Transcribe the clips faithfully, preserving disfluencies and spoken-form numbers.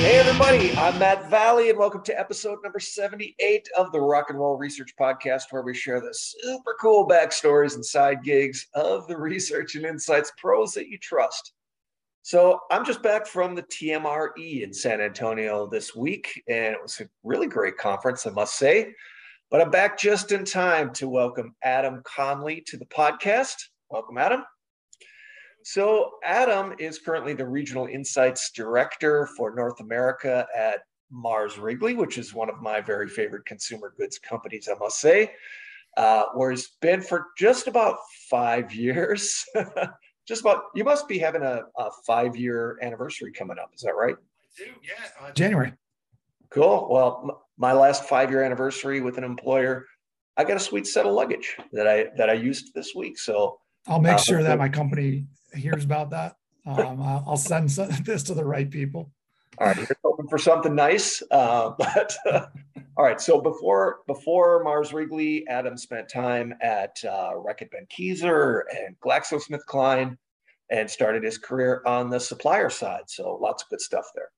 Hey everybody, I'm Matt Valley and welcome to episode number seventy-eight of the Rock and Roll Research Podcast, where we share the super cool backstories and side gigs of the research and insights pros that you trust. So I'm just back from the T M R E in San Antonio this week, and it was a really great conference, I must say. But I'm back just in time to welcome Adam Conley to the podcast. Welcome, Adam. So Adam is currently the Regional Insights Director for North America at Mars Wrigley, which is one of my very favorite consumer goods companies, I must say, uh, where he's been for just about five years. Just about, you must be having a, a five-year anniversary coming up. Is that right? I do, yeah. Uh, January. Cool. Well, m- my last five-year anniversary with an employer, I got a sweet set of luggage that I that I used this week. So I'll make uh, sure that my company hears about that. Um, I'll send some, this to the right people. All right, you're hoping for something nice. Uh, but uh, all right, so before before Mars Wrigley, Adam spent time at uh, Reckitt Benckiser and GlaxoSmithKline, and started his career on the supplier side. So lots of good stuff there.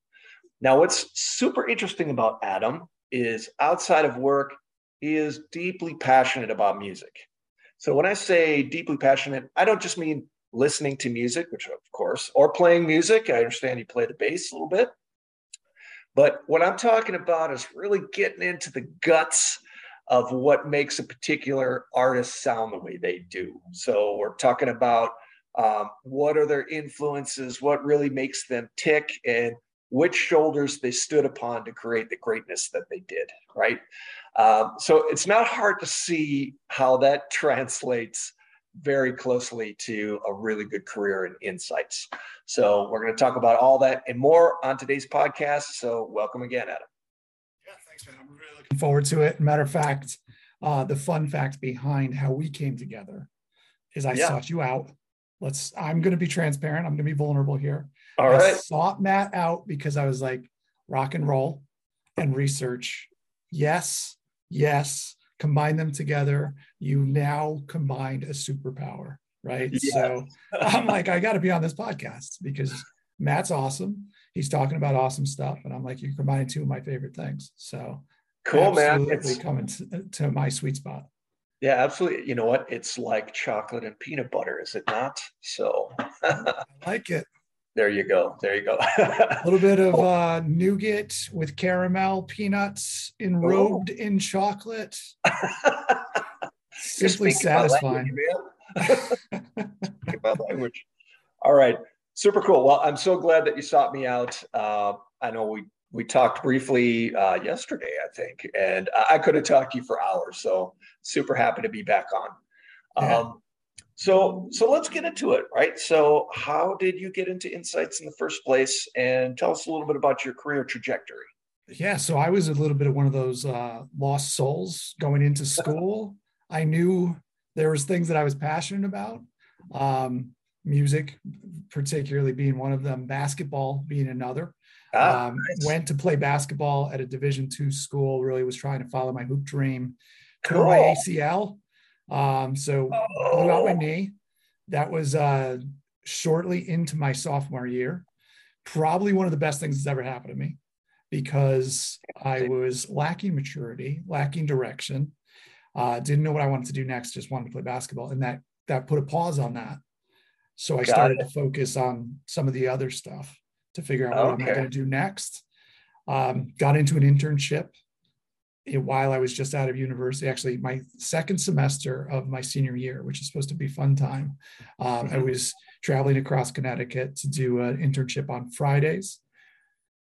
Now, what's super interesting about Adam is outside of work, he is deeply passionate about music. So when I say deeply passionate, I don't just mean listening to music, which of course, or playing music. I understand you play the bass a little bit. But what I'm talking about is really getting into the guts of what makes a particular artist sound the way they do. So we're talking about um, what are their influences, what really makes them tick, and which shoulders they stood upon to create the greatness that they did, right? Um, so it's not hard to see how that translates very closely to a really good career in insights. So we're going to talk about all that and more on today's podcast. So welcome again, Adam. Yeah, thanks, man. I'm really looking forward to it. Matter of fact, uh, the fun fact behind how we came together is I yeah. sought you out. Let's. I'm going to be transparent. I'm going to be vulnerable here. All I right. sought Matt out because I was like, rock and roll and research. Yes, yes. Combine them together, you now combined a superpower, right? Yeah. So I'm like, I got to be on this podcast because Matt's awesome. He's talking about awesome stuff. And I'm like, you're combining two of my favorite things. So cool, man. It's coming to, to my sweet spot. Yeah, absolutely. You know what? It's like chocolate and peanut butter, is it not? So I like it. There you go. There you go. A little bit of uh, nougat with caramel, peanuts enrobed oh. in chocolate. Simply satisfying. Language, language. All right. Super cool. Well, I'm so glad that you sought me out. Uh, I know we, we talked briefly uh, yesterday, I think, and I could have talked to you for hours. So super happy to be back on. Um, yeah. So so let's get into it, right? So how did you get into insights in the first place? And tell us a little bit about your career trajectory. Yeah, so I was a little bit of one of those uh, lost souls going into school. I knew there was things that I was passionate about, um, music particularly being one of them, basketball being another. Ah, um, nice. Went to play basketball at a Division two school, really was trying to follow my hoop dream. Tore my A C L. Um, so oh. blew out my knee. That was uh, shortly into my sophomore year. Probably one of the best things that's ever happened to me because I was lacking maturity, lacking direction, uh, didn't know what I wanted to do next, just wanted to play basketball. And that that put a pause on that. So I Got started it. to focus on some of the other stuff to figure out okay. what am I going to do next. Um, got into an internship while I was just out of university, actually my second semester of my senior year, which is supposed to be fun time. Um, I was traveling across Connecticut to do an internship on Fridays,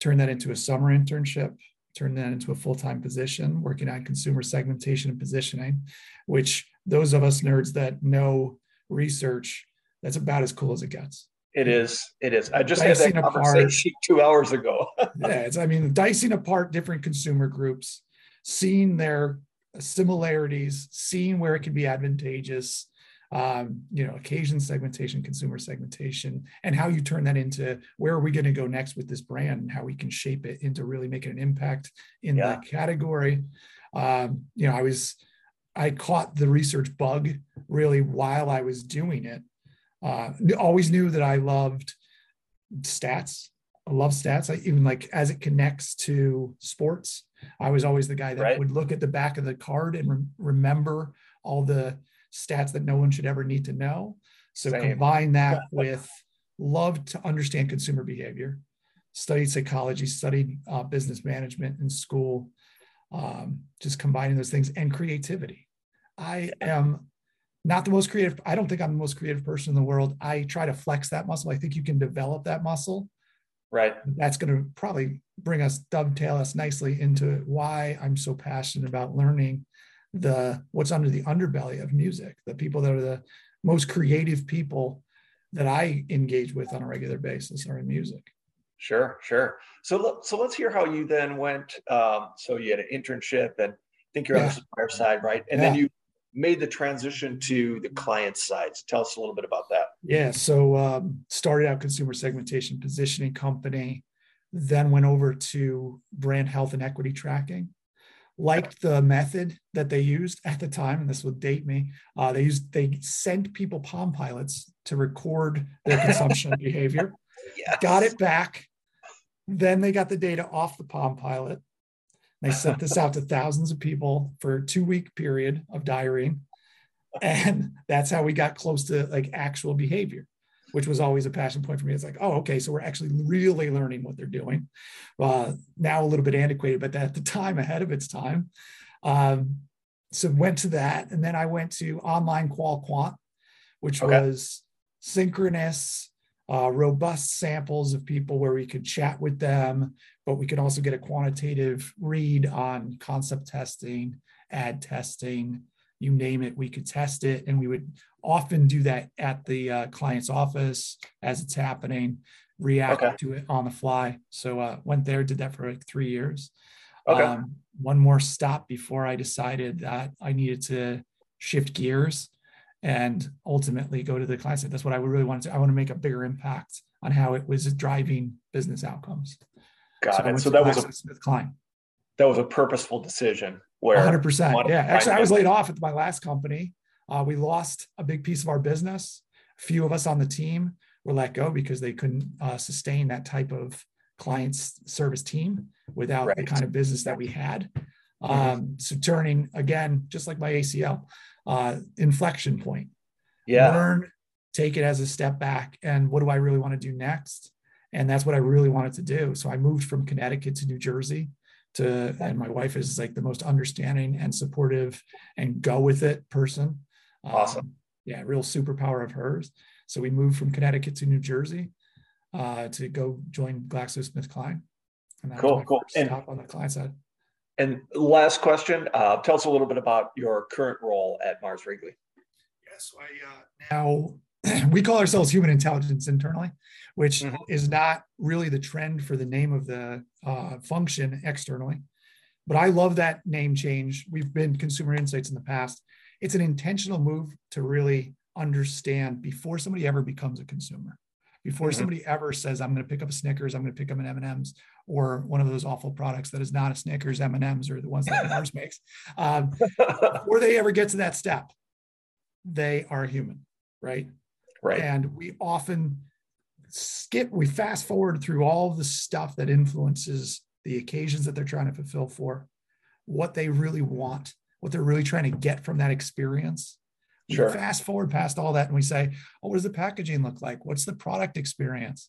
turned that into a summer internship, turned that into a full-time position, working on consumer segmentation and positioning, which those of us nerds that know research, that's about as cool as it gets. It is. It is. I just dicing had that conversation apart, two hours ago. yeah, it's, I mean, dicing apart different consumer groups, seeing their similarities, seeing where it can be advantageous, um, you know, occasion segmentation, consumer segmentation, and how you turn that into where are we going to go next with this brand and how we can shape it into really making an impact in yeah. that category. Um, you know, I was I caught the research bug really while I was doing it. Uh, always knew that I loved stats. I love stats. I even like as it connects to sports. I was always the guy that right. would look at the back of the card and re- remember all the stats that no one should ever need to know. So Same. combine that with love to understand consumer behavior, studied psychology, studied uh, business management in school, um, just combining those things and creativity. I am not the most creative. I don't think I'm the most creative person in the world. I try to flex that muscle. I think you can develop that muscle. Right. That's going to probably bring us, dovetail us nicely into why I'm so passionate about learning the what's under the underbelly of music, the people that are the most creative people that I engage with on a regular basis are in music. Sure, sure. So, let, so let's hear how you then went. Um, so you had an internship and I think you're yeah. on the supplier side, right? And yeah. then you made the transition to the client side. So tell us a little bit about that. Yeah, so um, started out consumer segmentation positioning company, then went over to brand health and equity tracking. Liked the method that they used at the time, and this will date me. Uh, they used they sent people Palm Pilots to record their consumption behavior. Yes. Got it back. Then they got the data off the Palm Pilot. They sent this out to thousands of people for a two-week period of diarying, and that's how we got close to like actual behavior, which was always a passion point for me. It's like, oh, okay, so we're actually really learning what they're doing. Uh, now a little bit antiquated, but at the time, ahead of its time. Um, so went to that, and then I went to online qual quant, which okay. was synchronous, uh, robust samples of people where we could chat with them, but we could also get a quantitative read on concept testing, ad testing, you name it, we could test it, and we would often do that at the uh, client's office as it's happening, react okay. to it on the fly. So uh, went there, did that for like three years. Okay. Um, one more stop before I decided that I needed to shift gears and ultimately go to the client side. That's what I really wanted to. I want to make a bigger impact on how it was driving business outcomes. Got so it. I went so to that was GlaxoSmithKline. That was a purposeful decision. Where one hundred percent. Yeah. Actually, I was laid off at my last company. Uh, we lost a big piece of our business. A few of us on the team were let go because they couldn't uh, sustain that type of client service team without right. the kind of business that we had. Um, so turning, again, just like my A C L, uh, inflection point. Yeah. Learn, take it as a step back. And what do I really want to do next? And that's what I really wanted to do. So I moved from Connecticut to New Jersey. To, and my wife is like the most understanding and supportive and go with it person. Awesome. Um, yeah, real superpower of hers. So we moved from Connecticut to New Jersey uh, to go join GlaxoSmithKline. And that cool, was my cool. first stop on the client side. And last question, uh, tell us a little bit about your current role at Mars Wrigley. Yes, yeah, so I uh, now we call ourselves human intelligence internally, which mm-hmm. is not really the trend for the name of the uh, function externally. But I love that name change. We've been consumer insights in the past. It's an intentional move to really understand before somebody ever becomes a consumer, before mm-hmm. somebody ever says, I'm going to pick up a Snickers, I'm going to pick up an M and M's or one of those awful products that is not a Snickers, M and M's or the ones that Mars makes. Um, before they ever get to that step, they are human, right? Right. And we often skip, we fast forward through all the stuff that influences the occasions that they're trying to fulfill for, what they really want, what they're really trying to get from that experience. Sure. We fast forward past all that and we say, oh, what does the packaging look like? What's the product experience?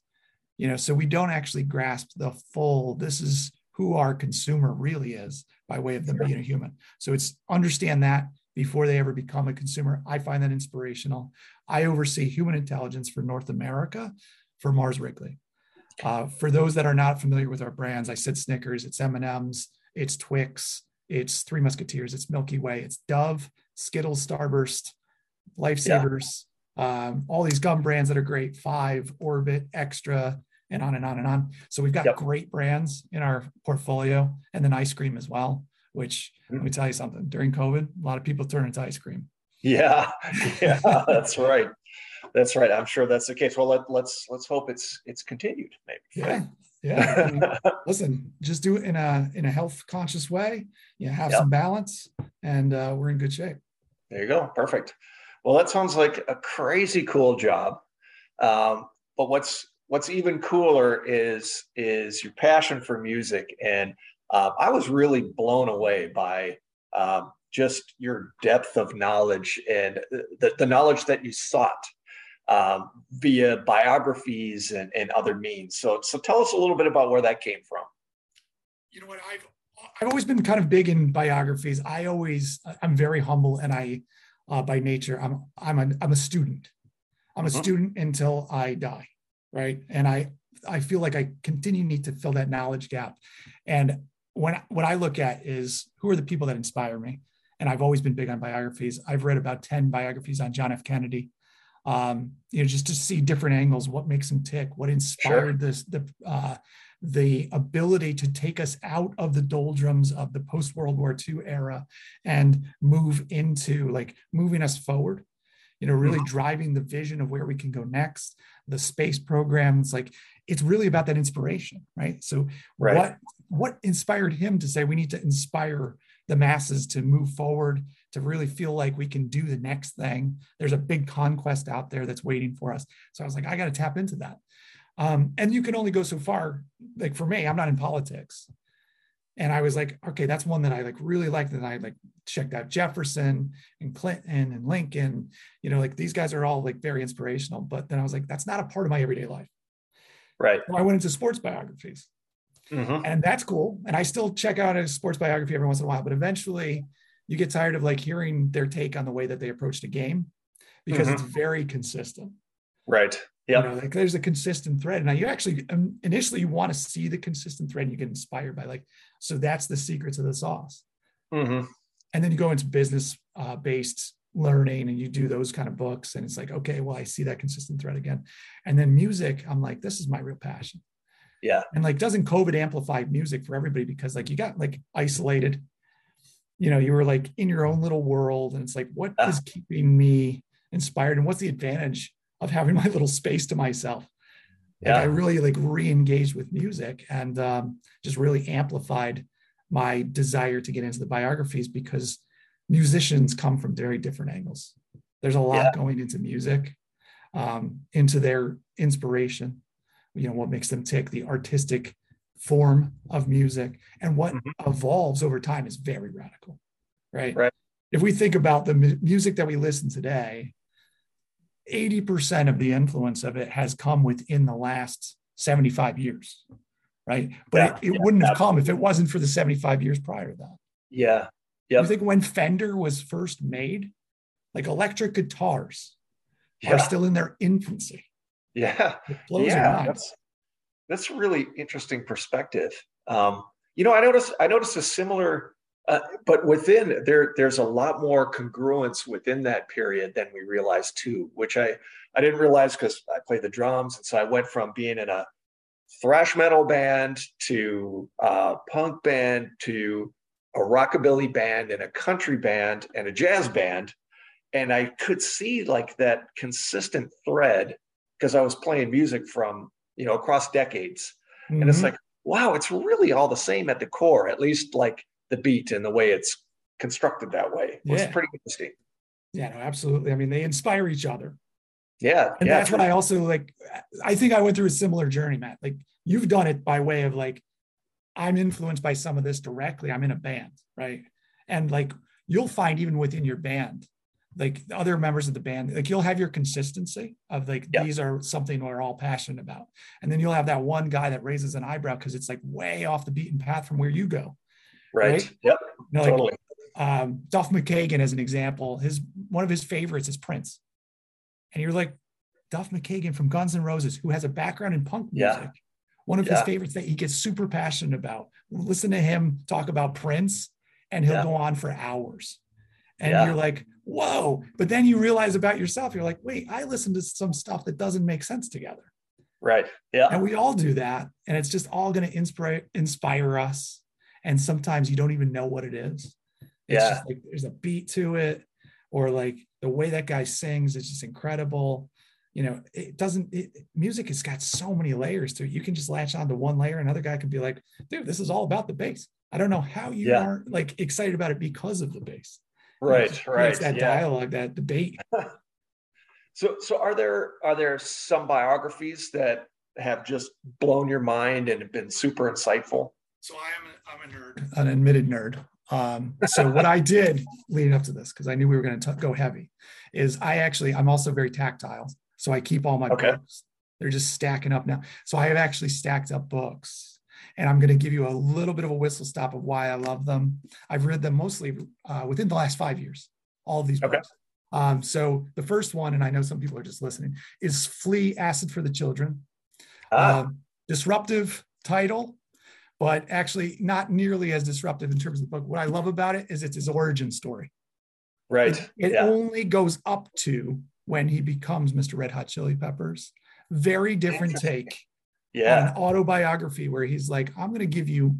You know, so we don't actually grasp the full, this is who our consumer really is by way of them sure. being a human. So it's understand that before they ever become a consumer. I find that inspirational. I oversee human intelligence for North America for Mars Wrigley. Uh, for those that are not familiar with our brands, I said Snickers, it's M and M's, it's Twix, it's Three Musketeers, it's Milky Way, it's Dove, Skittles, Starburst, Lifesavers, yeah. um, all these gum brands that are great, Five, Orbit, Extra, and on and on and on. So we've got yep. great brands in our portfolio, and then ice cream as well, which mm-hmm. let me tell you something, during COVID, a lot of people turn into ice cream. Yeah, yeah, that's right. That's right. I'm sure that's the case. Well, let, let's let's hope it's it's continued. Maybe. Yeah, right? Yeah. I mean, listen, just do it in a, in a health conscious way. You know, have yep. some balance, and uh, we're in good shape. There you go. Perfect. Well, that sounds like a crazy cool job. Um, but what's, what's even cooler is, is your passion for music. And uh, I was really blown away by uh, just your depth of knowledge and the, the knowledge that you sought um, via biographies and, and other means. So, so tell us a little bit about where that came from. You know what, I've, I've always been kind of big in biographies. I always, I'm very humble, and I, uh, by nature, I'm, I'm a, I'm a student. I'm a mm-hmm. student until I die. Right. And I, I feel like I continue need to fill that knowledge gap. And when, what I look at is who are the people that inspire me. And I've always been big on biographies. I've read about ten biographies on John F. Kennedy, um, you know, just to see different angles, what makes him tick, what inspired sure. this, the, uh, the ability to take us out of the doldrums of the post-World War Two era and move into like moving us forward, you know, really mm-hmm. driving the vision of where we can go next. The space programs, like it's really about that inspiration, right? So right. what what inspired him to say we need to inspire the masses to move forward, to really feel like we can do the next thing? There's a big conquest out there that's waiting for us. So I was like, I got to tap into that. Um, and you can only go so far. Like for me, I'm not in politics. And I was like, okay, that's one that I like really liked. And I like checked out Jefferson and Clinton and Lincoln, you know, like these guys are all like very inspirational, but then I was like, that's not a part of my everyday life. Right. So I went into sports biographies mm-hmm. and that's cool. And I still check out a sports biography every once in a while, but eventually you get tired of like hearing their take on the way that they approached a game because mm-hmm. it's very consistent. Right. Yeah. You know, like there's a consistent thread. Now you actually, um, initially you want to see the consistent thread and you get inspired by like, so that's the secrets of the sauce. Mm-hmm. And then you go into business uh, based learning and you do those kind of books. And it's like, okay, well, I see that consistent thread again. And then music, I'm like, this is my real passion. Yeah. And like, doesn't COVID amplify music for everybody? Because like you got like isolated, you know, you were like in your own little world and it's like, what ah. is keeping me inspired? And what's the advantage of having my little space to myself? Yeah. Like I really like re-engaged with music and um, just really amplified my desire to get into the biographies because musicians come from very different angles. There's a lot yeah. going into music, um, into their inspiration, you know, what makes them tick, the artistic form of music, and what mm-hmm. evolves over time is very radical, right? Right. If we think about the mu- music that we listen today, eighty percent of the influence of it has come within the last seventy-five years, right? But yeah, it, it yeah, wouldn't have absolutely. come if it wasn't for the seventy-five years prior to that. Yeah. Yep. You think when Fender was first made, like electric guitars yeah. are still in their infancy. Yeah. It blows yeah. your mind. That's, that's a really interesting perspective. Um, you know, I noticed, I noticed a similar Uh, but within there, there's a lot more congruence within that period than we realized too, which I, I didn't realize because I played the drums. And so I went from being in a thrash metal band to a punk band to a rockabilly band and a country band and a jazz band. And I could see like that consistent thread because I was playing music from, you know, across decades. Mm-hmm. And it's like, wow, it's really all the same at the core, at least like the beat and the way it's constructed that way. It's yeah. pretty interesting. Yeah, no, absolutely. I mean, they inspire each other. Yeah. And yeah, that's true. What I also like, I think I went through a similar journey, Matt. Like you've done it by way of like, I'm influenced by some of this directly. I'm in a band, right? And like, you'll find even within your band, like the other members of the band, like you'll have your consistency of like, yeah. these are something we're all passionate about. And then you'll have that one guy that raises an eyebrow because it's like way off the beaten path from where you go. Right. right. Yep. No, like, totally. Um, Duff McKagan, as an example, his one of his favorites is Prince, and you're like, Duff McKagan from Guns N' Roses, who has a background in punk music, yeah. one of yeah. his favorites that he gets super passionate about. Listen to him talk about Prince, and he'll yeah. go on for hours, and yeah. you're like, whoa! But then you realize about yourself, you're like, wait, I listen to some stuff that doesn't make sense together. Right. Yeah. And we all do that, and it's just all going to inspire inspire us. And sometimes you don't even know what it is. It's yeah. just like there's a beat to it, or like the way that guy sings is just incredible. you know, it doesn't, it, music has got so many layers to it. You can just latch on to one layer. Another guy could be like, dude, this is all about the bass. I don't know how you yeah. aren't like excited about it because of the bass. Right. You know, right. It's that yeah. dialogue, that debate. So, so are there, are there some biographies that have just blown your mind and have been super insightful? So I am, I'm a nerd, an admitted nerd. Um, so what I did leading up to this, because I knew we were going to go heavy, is I actually, I'm also very tactile. So I keep all my okay. books. They're just stacking up now. So I have actually stacked up books, and I'm going to give you a little bit of a whistle stop of why I love them. I've read them mostly uh, within the last five years, all of these okay. books. Um, so the first one, and I know some people are just listening, is Flea, Acid for the Children. Ah. Um, disruptive title, but actually not nearly as disruptive in terms of the book. What I love about it is it's his origin story. Right. It, it yeah. only goes up to when he becomes Mister Red Hot Chili Peppers. Very different take yeah. on an autobiography where he's like, I'm going to give you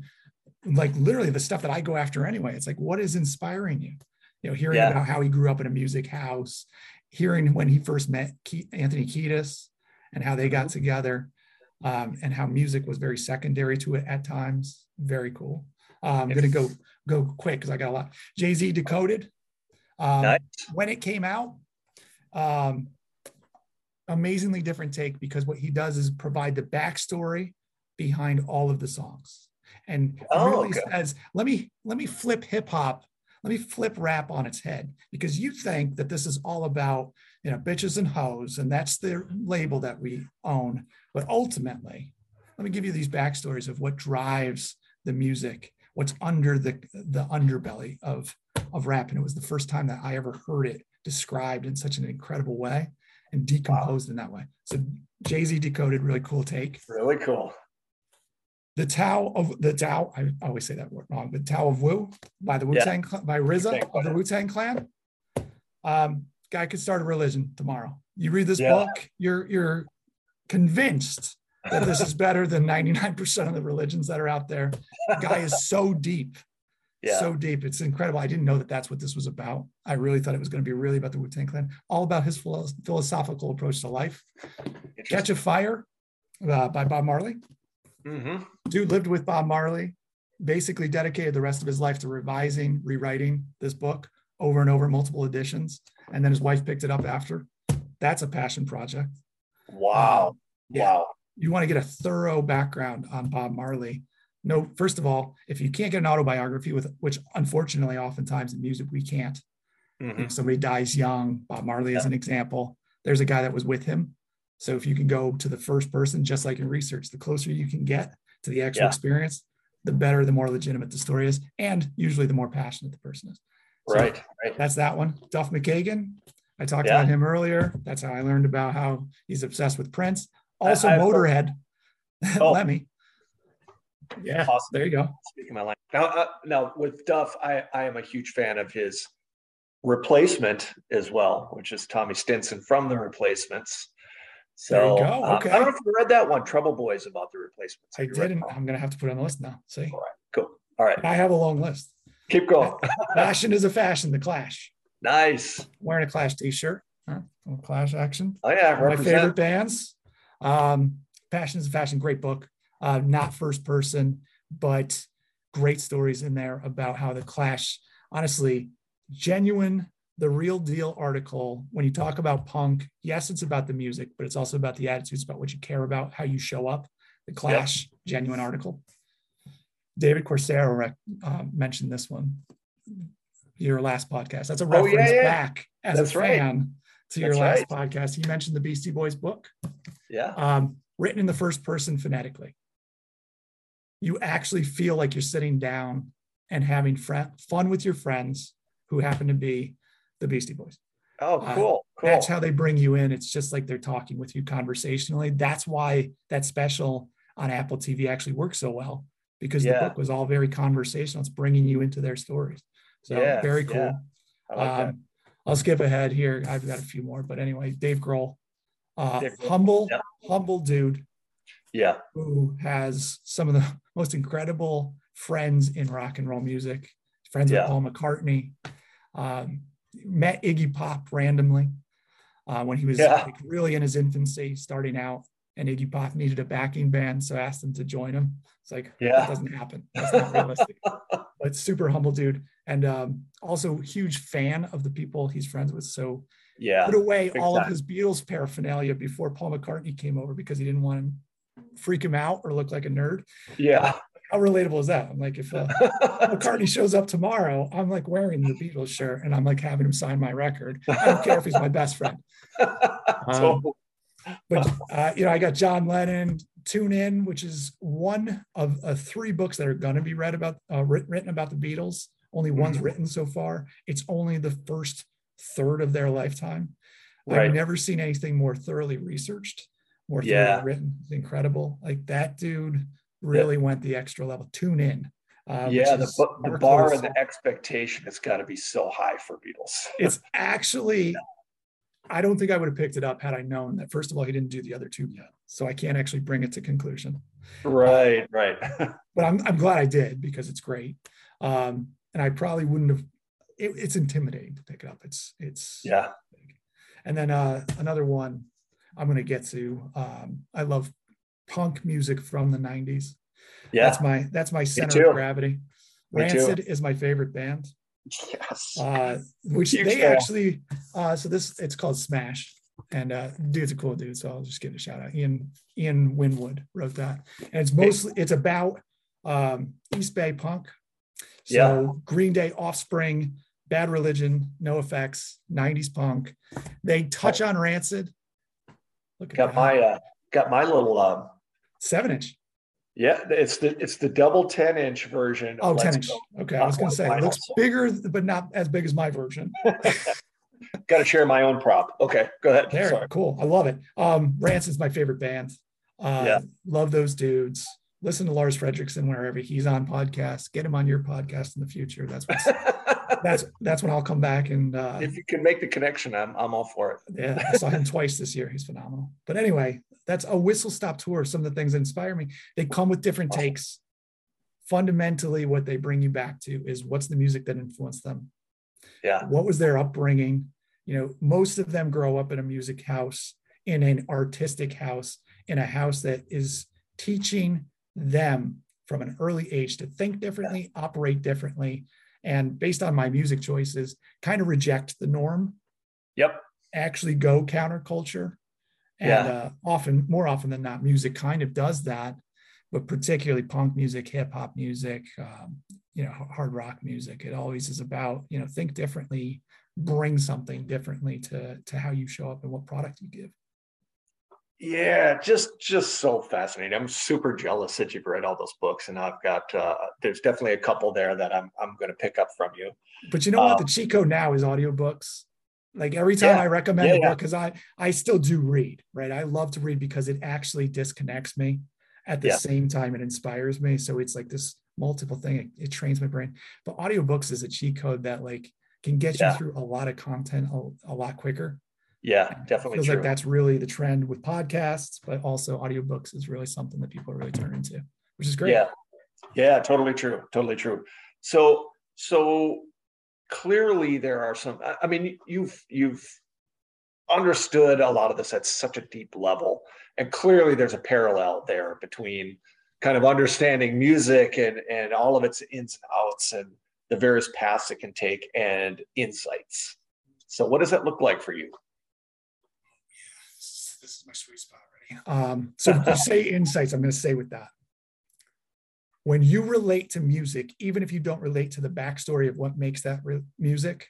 like literally the stuff that I go after anyway. It's like, what is inspiring you? You know, hearing yeah. about how he grew up in a music house, hearing when he first met Ke- Anthony Kiedis and how they got together. Um, and how music was very secondary to it at times. Very cool. Um, I'm going to go go quick because I got a lot. Jay-Z Decoded. Um, nice. When it came out, um, amazingly different take, because what he does is provide the backstory behind all of the songs. And oh, really okay. says, let me, let me flip hip hop, let me flip rap on its head, because you think that this is all about, you know, bitches and hoes, and that's the label that we own. But ultimately, let me give you these backstories of what drives the music, what's under the, the underbelly of, of rap. And it was the first time that I ever heard it described in such an incredible way and decomposed wow. in that way. So Jay-Z Decoded, really cool take. Really cool. The Tao of the Tao, I always say that word wrong, but Tao of Wu by the Wu-Tang, yeah. by R Z A of the Wu-Tang Clan. Um, guy could start a religion tomorrow. You read this yeah. book, you're you're convinced that this is better than ninety-nine percent of the religions that are out there. The guy is so deep, yeah. so deep. It's incredible. I didn't know that that's what this was about. I really thought it was going to be really about the Wu-Tang Clan, all about his philo- philosophical approach to life. Catch a Fire uh, by Bob Marley. Mm-hmm. Dude lived with Bob Marley, basically dedicated the rest of his life to revising, rewriting this book over and over, multiple editions. And then his wife picked it up after. That's a passion project. Wow. Um, yeah. Wow. You want to get a thorough background on Bob Marley. No, first of all, if you can't get an autobiography, with which unfortunately oftentimes in music we can't. Mm-hmm. If somebody dies young, Bob Marley yeah. is an example. There's a guy that was with him. So if you can go to the first person, just like in research, the closer you can get to the actual yeah. experience, the better, the more legitimate the story is, and usually the more passionate the person is. So right, right. That's that one. Duff McKagan. I talked yeah. about him earlier. That's how I learned about how he's obsessed with Prince. Also, I, Motorhead. Oh. Lemmy. Yeah, awesome. There you go. Speaking my language. Now, uh, now with Duff, I, I am a huge fan of his Replacement as well, which is Tommy Stinson from The Replacements. So there you go. Okay. Um, I don't know if you read that one, Trouble Boys, about The Replacements. I didn't. I'm going to have to put it on the list now. See? All right, cool. All right. I have a long list. Keep going. Fashion is a fashion. The Clash. Nice. Wearing a Clash t-shirt. Huh? Clash action. Oh yeah, my favorite bands. Um, Passion is a Fashion. Great book. Uh, not first person, but great stories in there about how the Clash. Honestly, genuine, the real deal article. When you talk about punk, yes, it's about the music, but it's also about the attitudes, about what you care about, how you show up. The Clash, yep. genuine article. David Corsaro uh, mentioned this one, your last podcast. That's a reference oh, yeah, yeah. back as That's a fan right. to your That's last right. podcast. He mentioned the Beastie Boys book. Yeah. Um, written in the first person phonetically. You actually feel like you're sitting down and having fr- fun with your friends who happen to be the Beastie Boys. Oh, cool. Uh, cool. That's how they bring you in. It's just like they're talking with you conversationally. That's why that special on Apple T V actually works so well, because yeah. the book was all very conversational. It's bringing you into their stories. So yes, very cool. Yeah. I like um, that. I'll skip ahead here. I've got a few more, but anyway, Dave Grohl, uh, Dave Grohl. humble, yeah. humble dude. Yeah. Who has some of the most incredible friends in rock and roll music. Friends yeah. with Paul McCartney, um, met Iggy Pop randomly. uh, when he was yeah. like, really in his infancy, starting out, and Iggy Pop needed a backing band, so I asked him to join him. It's like, yeah, that doesn't happen. That's not realistic. But super humble dude, and um, also huge fan of the people he's friends with. So yeah, put away all time. of his Beatles paraphernalia before Paul McCartney came over because he didn't want him freak him out or look like a nerd. Yeah. Uh, how relatable is that? I'm like, if uh, McCartney shows up tomorrow, I'm like wearing the Beatles shirt and I'm like having him sign my record. I don't care if he's my best friend. Um, but, uh, you know, I got John Lennon, Tune In, which is one of uh, three books that are going to be read about, uh, written about the Beatles. Only one's mm-hmm. written so far. It's only the first third of their lifetime. Right. I've never seen anything more thoroughly researched, more thoroughly yeah. written. It's incredible. Like that dude really yeah. went the extra level. Tune In. Uh, yeah, the, the bar and the expectation has got to be so high for Beatles. It's actually... yeah. I don't think I would have picked it up had I known that, first of all, he didn't do the other two yet. So I can't actually bring it to conclusion. Right, uh, right. But I'm I'm glad I did because it's great. Um, and I probably wouldn't have, it, it's intimidating to pick it up. It's, it's. Yeah. And then uh, another one I'm going to get to. Um, I love punk music from the nineties. Yeah. That's my, that's my center of gravity. Rancid is my favorite band. Yes. Uh, which Huge they fan. actually, uh, so this, it's called Smash, and uh, dude's a cool dude, so I'll just give a shout out. Ian Ian Winwood wrote that, and it's mostly it's about um, East Bay punk. So yeah. Green Day, Offspring, Bad Religion, NoFX, nineties punk. They touch on Rancid. Look at got that. my uh, got my little um, seven inch. Yeah, it's the it's the double ten inch version. Oh, ten inch. Okay, I was going to say it looks bigger, but not as big as my version. Got to share my own prop. Okay, go ahead. There, Sorry. Cool. I love it. Um, Rancid's my favorite band. Uh, yeah. Love those dudes. Listen to Lars Fredrickson wherever he's on podcasts. Get him on your podcast in the future. That's what's, that's that's when I'll come back and. Uh, if you can make the connection, I'm I'm all for it. Yeah, I saw him twice this year. He's phenomenal. But anyway. That's a whistle stop tour of some of the things that inspire me. They come with different takes. Fundamentally, what they bring you back to is what's the music that influenced them. Yeah. What was their upbringing? You know, most of them grow up in a music house, in an artistic house, in a house that is teaching them from an early age to think differently, yeah. operate differently, and based on my music choices, kind of reject the norm. Yep. Actually go counterculture. And yeah. uh, often, more often than not, music kind of does that, but particularly punk music, hip hop music, um, you know, hard rock music. It always is about, you know, think differently, bring something differently to to how you show up and what product you give. Yeah, just just so fascinating. I'm super jealous that you've read all those books, and I've got uh, there's definitely a couple there that I'm I'm going to pick up from you. But you know um, what? The cheat code now is audiobooks. Like every time yeah. I recommend yeah, a book, because yeah. I, I still do read, right? I love to read because it actually disconnects me. At the yeah. same time, it inspires me. So it's like this multiple thing. It, it trains my brain. But audiobooks is a cheat code that like can get yeah. you through a lot of content a, a lot quicker. Yeah, and definitely. It feels true. Like that's really the trend with podcasts, but also audiobooks is really something that people really turn into, which is great. Yeah, yeah, totally true. Totally true. So, so. Clearly there are some, I mean, you've, you've understood a lot of this at such a deep level. And clearly there's a parallel there between kind of understanding music and, and all of its ins and outs and the various paths it can take and insights. So what does that look like for you? Yes, this is my sweet spot already. Um, so if you say insights, I'm going to say with that. When you relate to music, even if you don't relate to the backstory of what makes that re- music,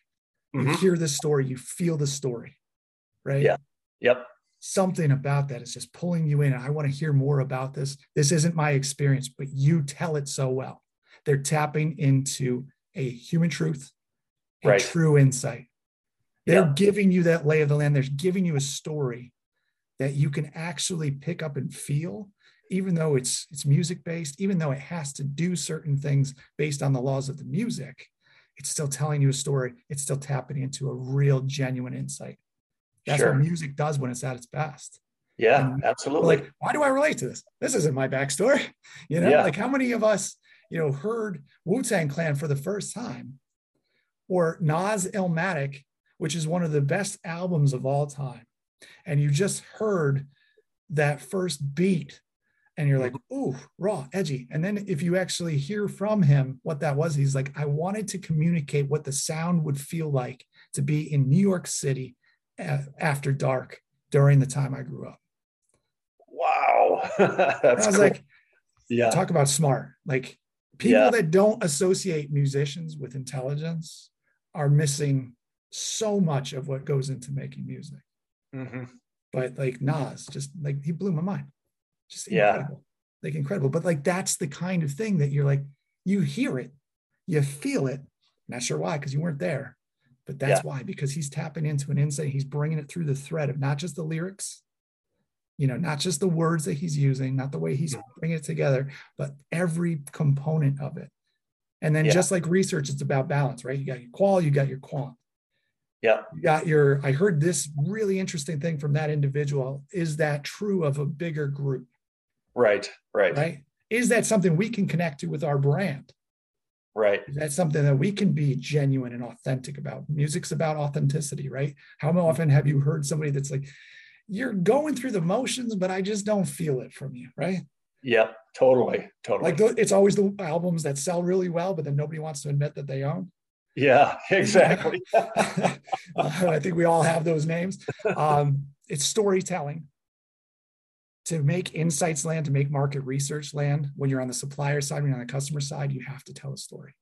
mm-hmm. you hear the story, you feel the story, right? Yeah. Yep. Something about that is just pulling you in. I want to hear more about this. This isn't my experience, but you tell it so well. They're tapping into a human truth, a right. true insight. They're yeah. giving you that lay of the land. They're giving you a story that you can actually pick up and feel. Even though it's it's music based, even though it has to do certain things based on the laws of the music, it's still telling you a story. It's still tapping into a real, genuine insight. That's sure. what music does when it's at its best. Yeah, and absolutely. Like, why do I relate to this? This isn't my backstory. You know, yeah. like how many of us, you know, heard Wu-Tang Clan for the first time, or Nas Illmatic which is one of the best albums of all time. And you just heard that first beat and you're like, ooh, raw, edgy. And then if you actually hear from him what that was, he's like, I wanted to communicate what the sound would feel like to be in New York City after dark during the time I grew up. Wow. That's I was cool. like, yeah. Talk about smart. Like people yeah. that don't associate musicians with intelligence are missing so much of what goes into making music. Mm-hmm. But like Nas, just like he blew my mind. Just incredible. Yeah. Like incredible. But like that's the kind of thing that you're like, you hear it, you feel it. Not sure why, because you weren't there. But that's yeah. why, because he's tapping into an insight. He's bringing it through the thread of not just the lyrics, you know, not just the words that he's using, not the way he's bringing it together, but every component of it. And then yeah. just like research, it's about balance, right? You got your qual, you got your quant. Yeah. You got your, I heard this really interesting thing from that individual. Is that true of a bigger group? Right, right. Right. Is that something we can connect to with our brand? Right. That's something that we can be genuine and authentic about. Music's about authenticity, right? How often have you heard somebody that's like, you're going through the motions, but I just don't feel it from you, right? Yeah, totally, totally. Like it's always the albums that sell really well, but then nobody wants to admit that they own. Yeah, exactly. I think we all have those names. Um, it's storytelling. To make insights land, to make market research land, when you're on the supplier side, when you're on the customer side, you have to tell a story.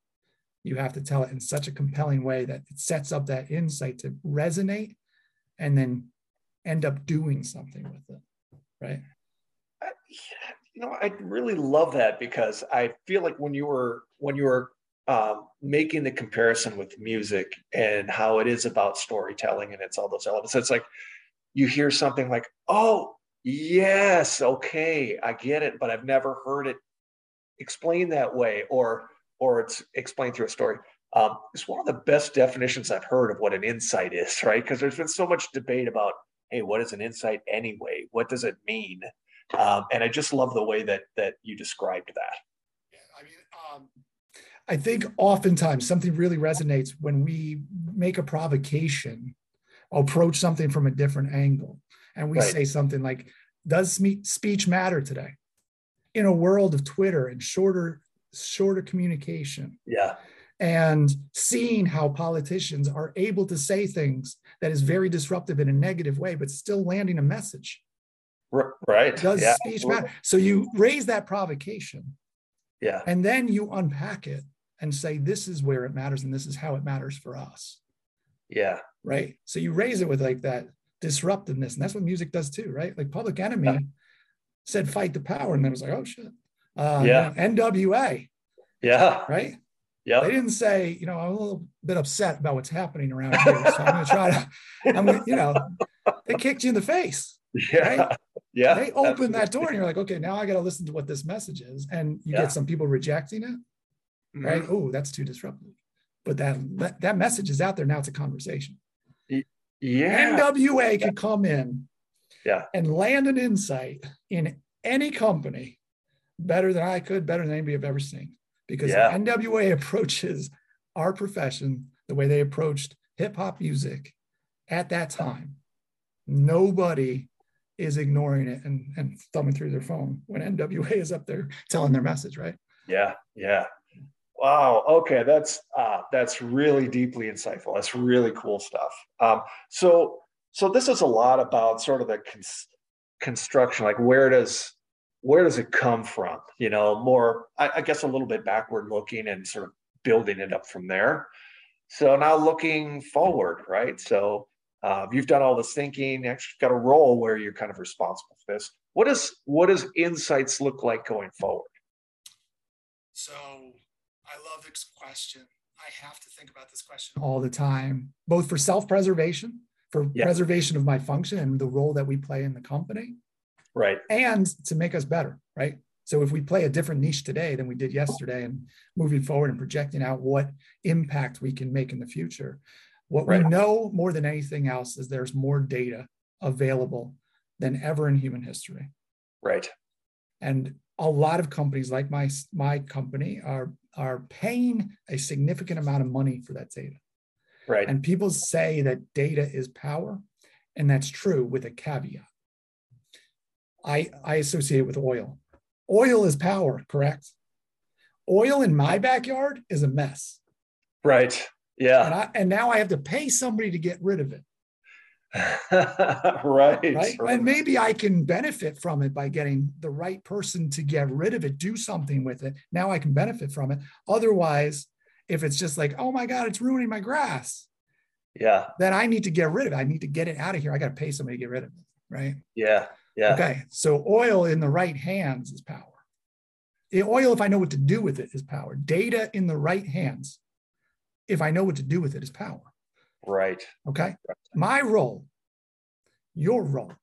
You have to tell it in such a compelling way that it sets up that insight to resonate and then end up doing something with it, right? I, you know, I really love that because I feel like when you were, when you were um, making the comparison with music and how it is about storytelling and it's all those elements, it's like you hear something like, oh, yes, okay, I get it, but I've never heard it explained that way, or or it's explained through a story. Um, it's one of the best definitions I've heard of what an insight is, right? Because there's been so much debate about, hey, what is an insight anyway? What does it mean? Um, and I just love the way that that you described that. Yeah, I mean, um, I think oftentimes something really resonates when we make a provocation, approach something from a different angle. And we right. say something like, does speech matter today? In a world of Twitter and shorter, shorter communication. Yeah. And seeing how politicians are able to say things that is very disruptive in a negative way, but still landing a message. Right. Does yeah. speech matter? So you raise that provocation. Yeah. And then you unpack it and say, this is where it matters. And this is how it matters for us. Yeah. Right. So you raise it with like that disruptiveness, and that's what music does too, right? Like Public Enemy yeah. said fight the power, and then was like, oh shit, uh yeah N W A, yeah, right, yeah, they didn't say, you know, I'm a little bit upset about what's happening around here, so I'm gonna try to I'm gonna, you know, they kicked you in the face, yeah, right? Yeah, they opened absolutely. That door and you're like, okay, now I gotta listen to what this message is, and you yeah. get some people rejecting it, right? Mm-hmm. Oh, that's too disruptive, but that that message is out there now. It's a conversation. Yeah. N W A could come in yeah. and land an insight in any company better than I could, better than anybody I've ever seen. Because yeah. N W A approaches our profession the way they approached hip hop music at that time. Nobody is ignoring it and, and thumbing through their phone when N W A is up there telling their message, right? Yeah, yeah. Wow. Okay. That's, uh, that's really deeply insightful. That's really cool stuff. Um, so, so this is a lot about sort of the cons- construction, like where does, where does it come from? You know, more, I, I guess a little bit backward looking and sort of building it up from there. So now looking forward, right? So uh, you've done all this thinking, actually got a role where you're kind of responsible for this. What is, what does insights look like going forward? So I love this question. I have to think about this question all the time, both for self-preservation, for yeah. preservation of my function and the role that we play in the company. Right. And to make us better, right? So if we play a different niche today than we did yesterday and moving forward and projecting out what impact we can make in the future, what right. we know more than anything else is there's more data available than ever in human history. Right. And a lot of companies like my, my company are, are paying a significant amount of money for that data. Right. And people say that data is power, and that's true with a caveat. I, I associate it with oil. Oil is power, correct? Oil in my backyard is a mess. Right. Yeah. And, I, and now I have to pay somebody to get rid of it. right. right. And maybe I can benefit from it by getting the right person to get rid of it, do something with it. Now I can benefit from it. Otherwise, if it's just like, oh my God, it's ruining my grass. Yeah. Then I need to get rid of it. I need to get it out of here. I got to pay somebody to get rid of it. Right. Yeah. Yeah. Okay. So oil in the right hands is power. Oil, if I know what to do with it, is power. Data in the right hands, if I know what to do with it, is power. Right. Okay. Right. My role, your role,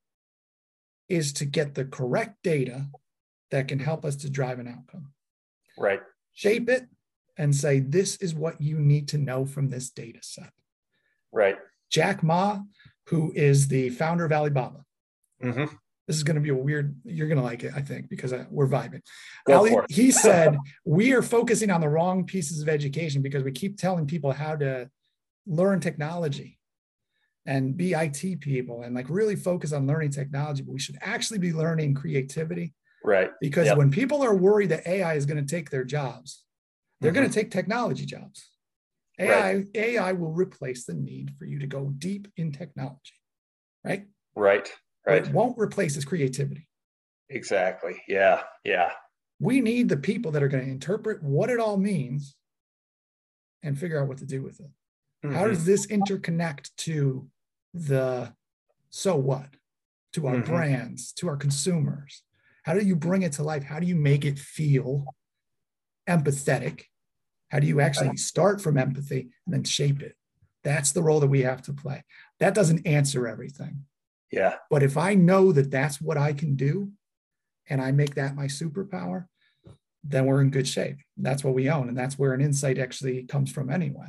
is to get the correct data that can help us to drive an outcome. Right. Shape it and say, this is what you need to know from this data set. Right. Jack Ma, who is the founder of Alibaba. Mm-hmm. This is going to be a weird, you're going to like it, I think, because I, we're vibing. Ali, he said, we are focusing on the wrong pieces of education because we keep telling people how to learn technology and be I T people and like really focus on learning technology, but we should actually be learning creativity. Right. Because yep. when people are worried that A I is going to take their jobs, they're mm-hmm. going to take technology jobs. A I, right. A I will replace the need for you to go deep in technology. Right. Right. Right. It won't replace his creativity. Exactly. Yeah. Yeah. We need the people that are going to interpret what it all means and figure out what to do with it. Mm-hmm. How does this interconnect to the so what, to our mm-hmm. brands, to our consumers? How do you bring it to life? How do you make it feel empathetic? How do you actually start from empathy and then shape it? That's the role that we have to play. That doesn't answer everything. Yeah. But if I know that that's what I can do and I make that my superpower, then we're in good shape. That's what we own. And that's where an insight actually comes from anyway.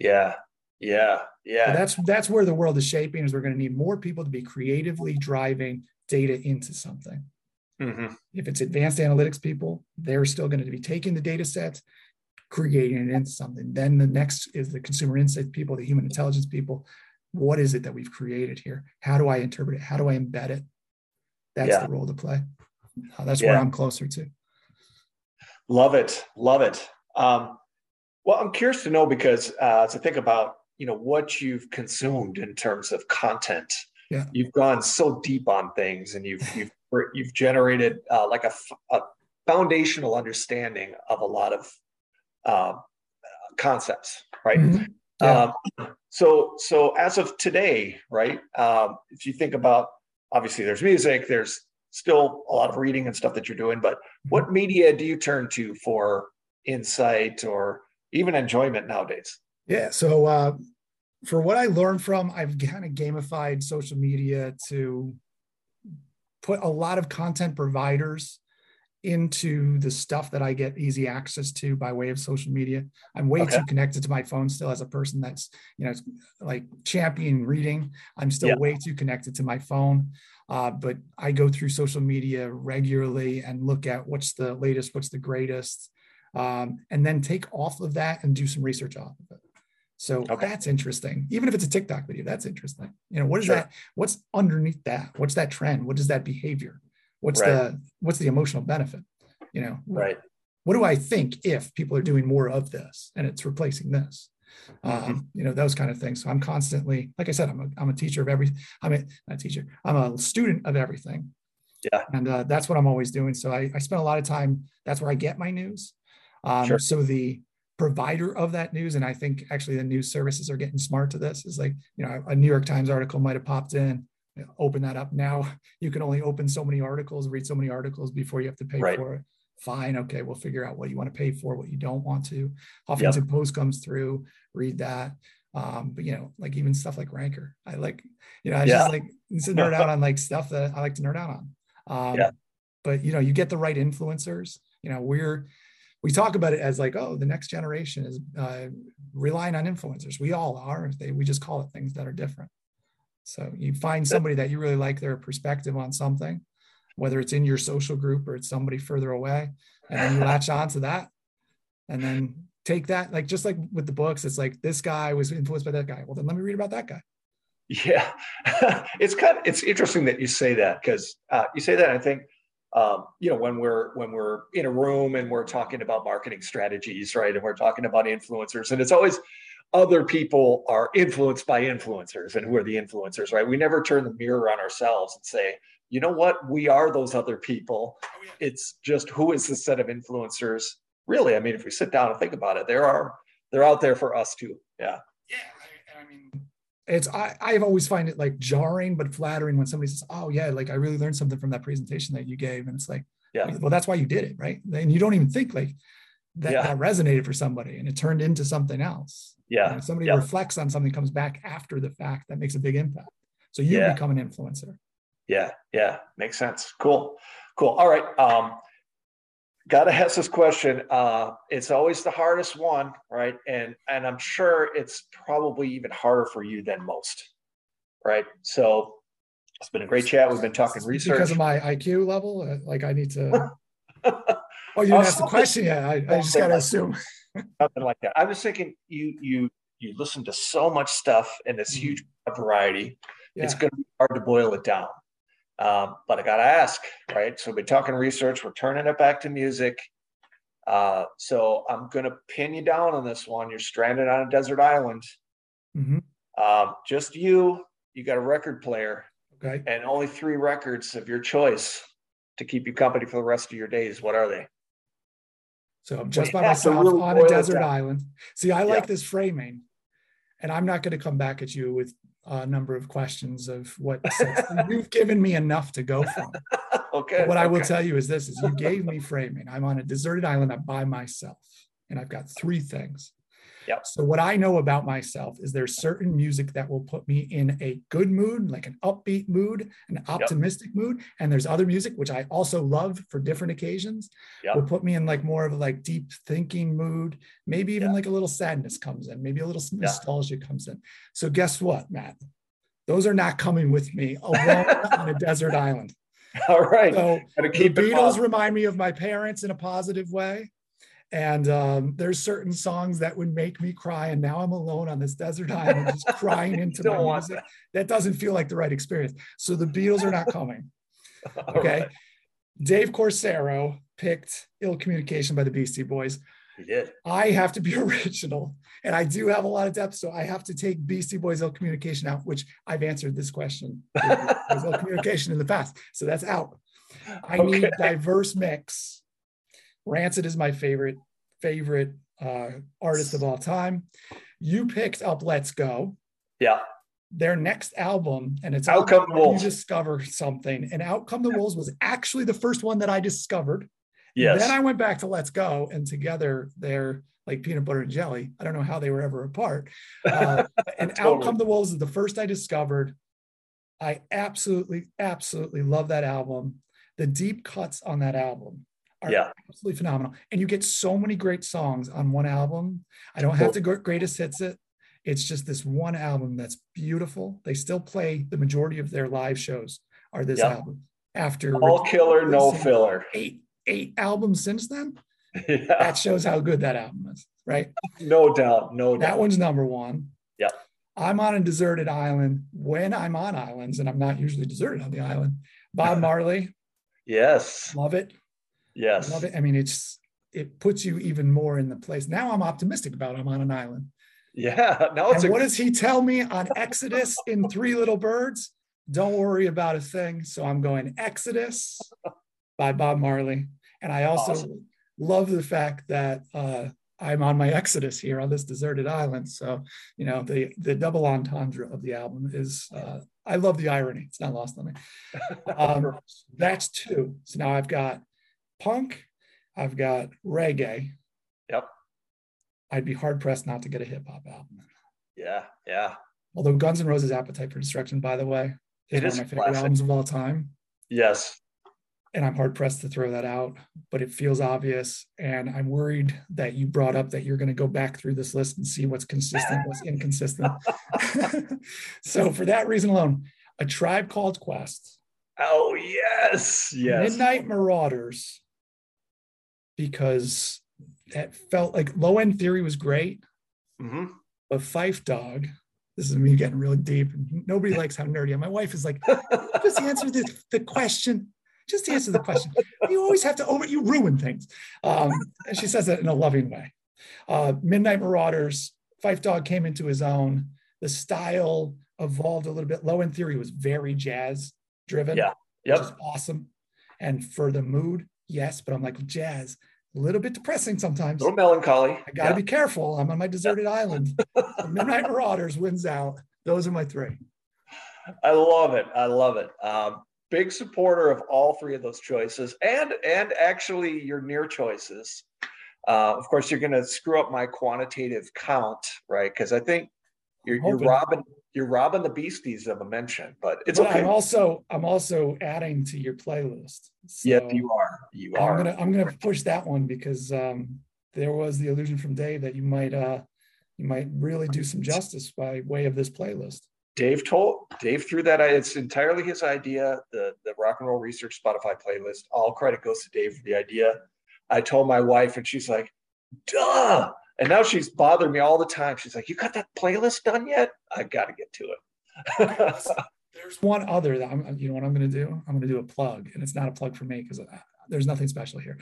Yeah. Yeah. Yeah. So that's, that's where the world is shaping, is we're going to need more people to be creatively driving data into something. Mm-hmm. If it's advanced analytics people, they're still going to be taking the data sets, creating it into something. Then the next is the consumer insight people, the human intelligence people. What is it that we've created here? How do I interpret it? How do I embed it? That's yeah. the role to play. Uh, that's yeah. where I'm closer to. Love it. Love it. Um, well, I'm curious to know, because uh, to think about, you know, what you've consumed in terms of content. Yeah. You've gone so deep on things, and you've, you've, you've generated uh, like a, a foundational understanding of a lot of uh, concepts, right? Mm-hmm. Yeah. Um, so, so as of today, right, um, if you think about, obviously there's music, there's still a lot of reading and stuff that you're doing, but what media do you turn to for insight or even enjoyment nowadays? Yeah. So, uh, for what I learned from, I've kind of gamified social media to put a lot of content providers into the stuff that I get easy access to by way of social media. I'm way okay. too connected to my phone still as a person that's, you know, like champion reading. I'm still yeah. way too connected to my phone, uh, but I go through social media regularly and look at what's the latest, what's the greatest, um, and then take off of that and do some research off of it. So okay. that's interesting. Even if it's a TikTok video, that's interesting. You know, what is sure. that? What's underneath that? What's that trend? What is that behavior? What's right. the what's the emotional benefit? You know, right. What do I think if people are doing more of this and it's replacing this? Mm-hmm. Um, you know, those kind of things. So I'm constantly, like I said, I'm a I'm a teacher of everything. I'm a not a teacher. I'm a student of everything. Yeah. And uh, that's what I'm always doing. So I, I spend a lot of time. That's where I get my news. Um, sure. So the provider of that news, and I think actually the news services are getting smart to this. Is like, you know, a New York Times article might have popped in. Open that up. Now you can only open so many articles, read so many articles before you have to pay right. for it. Fine. Okay. We'll figure out what you want to pay for, what you don't want to. Huffington yep. Post comes through, read that. Um, but, you know, like even stuff like Ranker, I like, you know, I yeah. just like to nerd out on like stuff that I like to nerd out on. Um, yeah. But, you know, you get the right influencers. You know, we're, we talk about it as like, oh, the next generation is uh, relying on influencers. We all are. They, we just call it things that are different. So you find somebody that you really like their perspective on something, whether it's in your social group or it's somebody further away, and then you latch on to that. And then take that, like, just like with the books, it's like, this guy was influenced by that guy. Well, then let me read about that guy. Yeah. It's kind of, it's interesting that you say that, because uh, you say that, I think, um, you know, when we're, when we're in a room and we're talking about marketing strategies, right. And we're talking about influencers, and it's always other people are influenced by influencers, and who are the influencers, right? We never turn the mirror on ourselves and say, you know what, we are those other people. It's just, who is the set of influencers? Really? I mean, if we sit down and think about it, there are, they're out there for us too. Yeah. Yeah. I, I mean, it's, I, I've always find it like jarring, but flattering when somebody says, oh yeah, like I really learned something from that presentation that you gave. And it's like, yeah, well, that's why you did it. Right. And you don't even think like that, yeah. that resonated for somebody and it turned into something else. Yeah. And if somebody yeah. reflects on something, comes back after the fact, that makes a big impact. So you yeah. become an influencer. Yeah. Yeah. Makes sense. Cool. Cool. All right. Um, Got to ask this question. Uh, it's always the hardest one, right? And and I'm sure it's probably even harder for you than most, right? So it's been a great chat. We've been talking research. Because of my I Q level, like I need to. Oh, you didn't ask the question yet. I, I just got to assume. Nothing like that. I was thinking you you you listen to so much stuff in this huge variety. Yeah. It's going to be hard to boil it down. Um, but I got to ask, right? So we're talking research, we're turning it back to music. Uh, so I'm going to pin you down on this one. You're stranded on a desert island. Mm-hmm. Um, just you, you got a record player, okay, and only three records of your choice to keep you company for the rest of your days. What are they? So I'm just by myself really on a desert island. See, I like yeah. this framing, and I'm not going to come back at you with a number of questions of what you've given me enough to go from. Okay. But what okay. I will tell you is this, is you gave me framing. I'm on a deserted island. I'm by myself and I've got three things. Yep. So what I know about myself is there's certain music that will put me in a good mood, like an upbeat mood, an optimistic yep. mood. And there's other music, which I also love for different occasions, yep. will put me in like more of a like deep thinking mood. Maybe even yep. like a little sadness comes in, maybe a little nostalgia yep. comes in. So guess what, Matt? Those are not coming with me alone on a desert island. All right. So the Beatles remind me of my parents in a positive way. And um, there's certain songs that would make me cry. And now I'm alone on this desert island, just crying into my music. That. that doesn't feel like the right experience. So the Beatles are not coming. Okay. Right. Dave Corsaro picked Ill Communication by the Beastie Boys. He did. I have to be original. And I do have a lot of depth. So I have to take Beastie Boys Ill Communication out, which I've answered this question. There's Ill Communication in the past. So that's out. I okay. need diverse mix. Rancid is my favorite, favorite uh, artist of all time. You picked up Let's Go. Yeah. Their next album, and it's Out Come the Wolves. You discover something. And Out Come the Wolves was actually the first one that I discovered. Yes. Then I went back to Let's Go, and together they're like peanut butter and jelly. I don't know how they were ever apart. Uh, and totally. Out Come the Wolves is the first I discovered. I absolutely, absolutely love that album. The deep cuts on that album are yeah. absolutely phenomenal. And you get so many great songs on one album. I don't have to go greatest hits it. It's just this one album that's beautiful. They still play the majority of their live shows are this yep. album. After All Rick, Killer, No Filler. Eight, eight albums since then. Yeah. That shows how good that album is, right? No doubt, no doubt. That one's number one. Yeah. I'm on a deserted island. When I'm on islands, and I'm not usually deserted on the island, Bob Marley. Yes. Love it. Yes. I love it. I mean, it's, it puts you even more in the place. Now I'm optimistic about it. I'm on an island. Yeah. Now it's and a what does he tell me on Exodus in Three Little Birds? Don't worry about a thing. So I'm going Exodus by Bob Marley. And I also awesome. love the fact that uh, I'm on my Exodus here on this deserted island. So, you know, the, the double entendre of the album is, uh, I love the irony. It's not lost on me. Um, that's two. So now I've got punk, I've got reggae. Yep. I'd be hard pressed not to get a hip hop album. Yeah, yeah. Although Guns N' Roses' Appetite for Destruction, by the way, is it one is of my favorite classic. albums of all time. Yes. And I'm hard pressed to throw that out, but it feels obvious. And I'm worried that you brought up that you're going to go back through this list and see what's consistent, what's inconsistent. So for that reason alone, A Tribe Called Quest. Oh, yes, yes. Midnight Marauders. Because that felt like Low End Theory was great, mm-hmm. but Phife Dawg, this is me getting really deep. Nobody likes how nerdy. My wife is like, just answer the, the question. Just answer the question. You always have to over, you ruin things. Um, and she says that in a loving way. Uh, Midnight Marauders, Phife Dawg came into his own. The style evolved a little bit. Low End Theory was very jazz driven. Yeah. Yep. Which is awesome. And for the mood, yes, but I'm like, jazz, a little bit depressing sometimes. A little melancholy. I got to yeah. be careful. I'm on my deserted island. So Midnight Marauders wins out. Those are my three. I love it. I love it. Um, big supporter of all three of those choices and, and actually your near choices. Uh, of course, you're going to screw up my quantitative count, right? Because I think you're, you're robbing you're robbing the Beasties of a mention, but it's but okay. I'm also I'm also adding to your playlist. So yep, you are. You are. I'm gonna I'm gonna push that one because um, there was the allusion from Dave that you might uh, you might really do some justice by way of this playlist. Dave told Dave threw that. It's entirely his idea. The the Rock and Roll Research Spotify playlist. All credit goes to Dave for the idea. I told my wife and she's like, duh. And now she's bothering me all the time. She's like, you got that playlist done yet? I got to get to it. There's one other that I'm, you know what I'm going to do? I'm going to do a plug. And it's not a plug for me because there's nothing special here.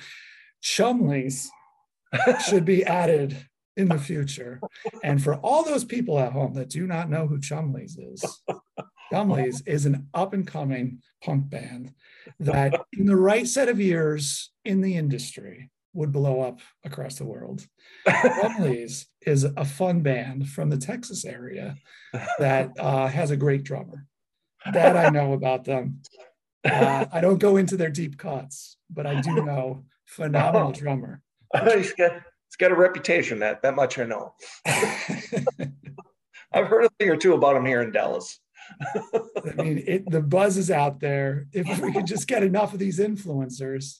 Chumleys should be added in the future. And for all those people at home that do not know who Chumleys is, Chumleys is an up and coming punk band that in the right set of ears in the industry would blow up across the world. Chumleys is a fun band from the Texas area that uh, has a great drummer. That I know about them. Uh, I don't go into their deep cuts, but I do know phenomenal oh. drummer. Oh, he's got, he's got a reputation, that, that much I know. I've heard a thing or two about him here in Dallas. I mean, it, the buzz is out there. If we could just get enough of these influencers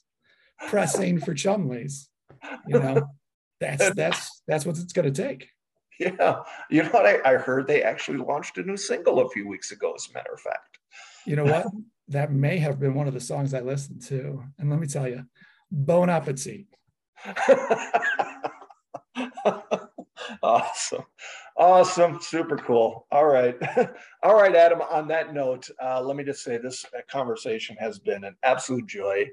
pressing for Chumleys, you know, that's that's that's what it's going to take. Yeah, you know what? I, I heard they actually launched a new single a few weeks ago. As a matter of fact, you know what? That may have been one of the songs I listened to. And let me tell you, bon appetit. Awesome, awesome, super cool. All right, all right, Adam. On that note, uh, let me just say this conversation has been an absolute joy.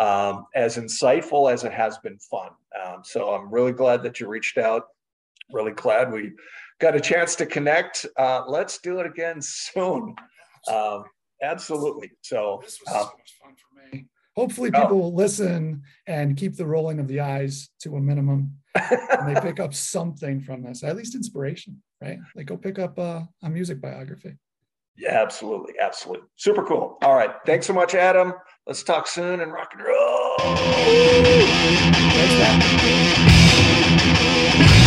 Um, as insightful as it has been fun. Um, so I'm really glad that you reached out. Really glad we got a chance to connect. Uh, let's do it again soon. Um, absolutely. So this was uh, so much fun for me. Hopefully people oh. will listen and keep the rolling of the eyes to a minimum. And they pick up something from this, at least inspiration, right? Like go pick up uh, a music biography. Yeah, absolutely. Absolutely. Super cool. All right. Thanks so much, Adam. Let's talk soon and rock and roll.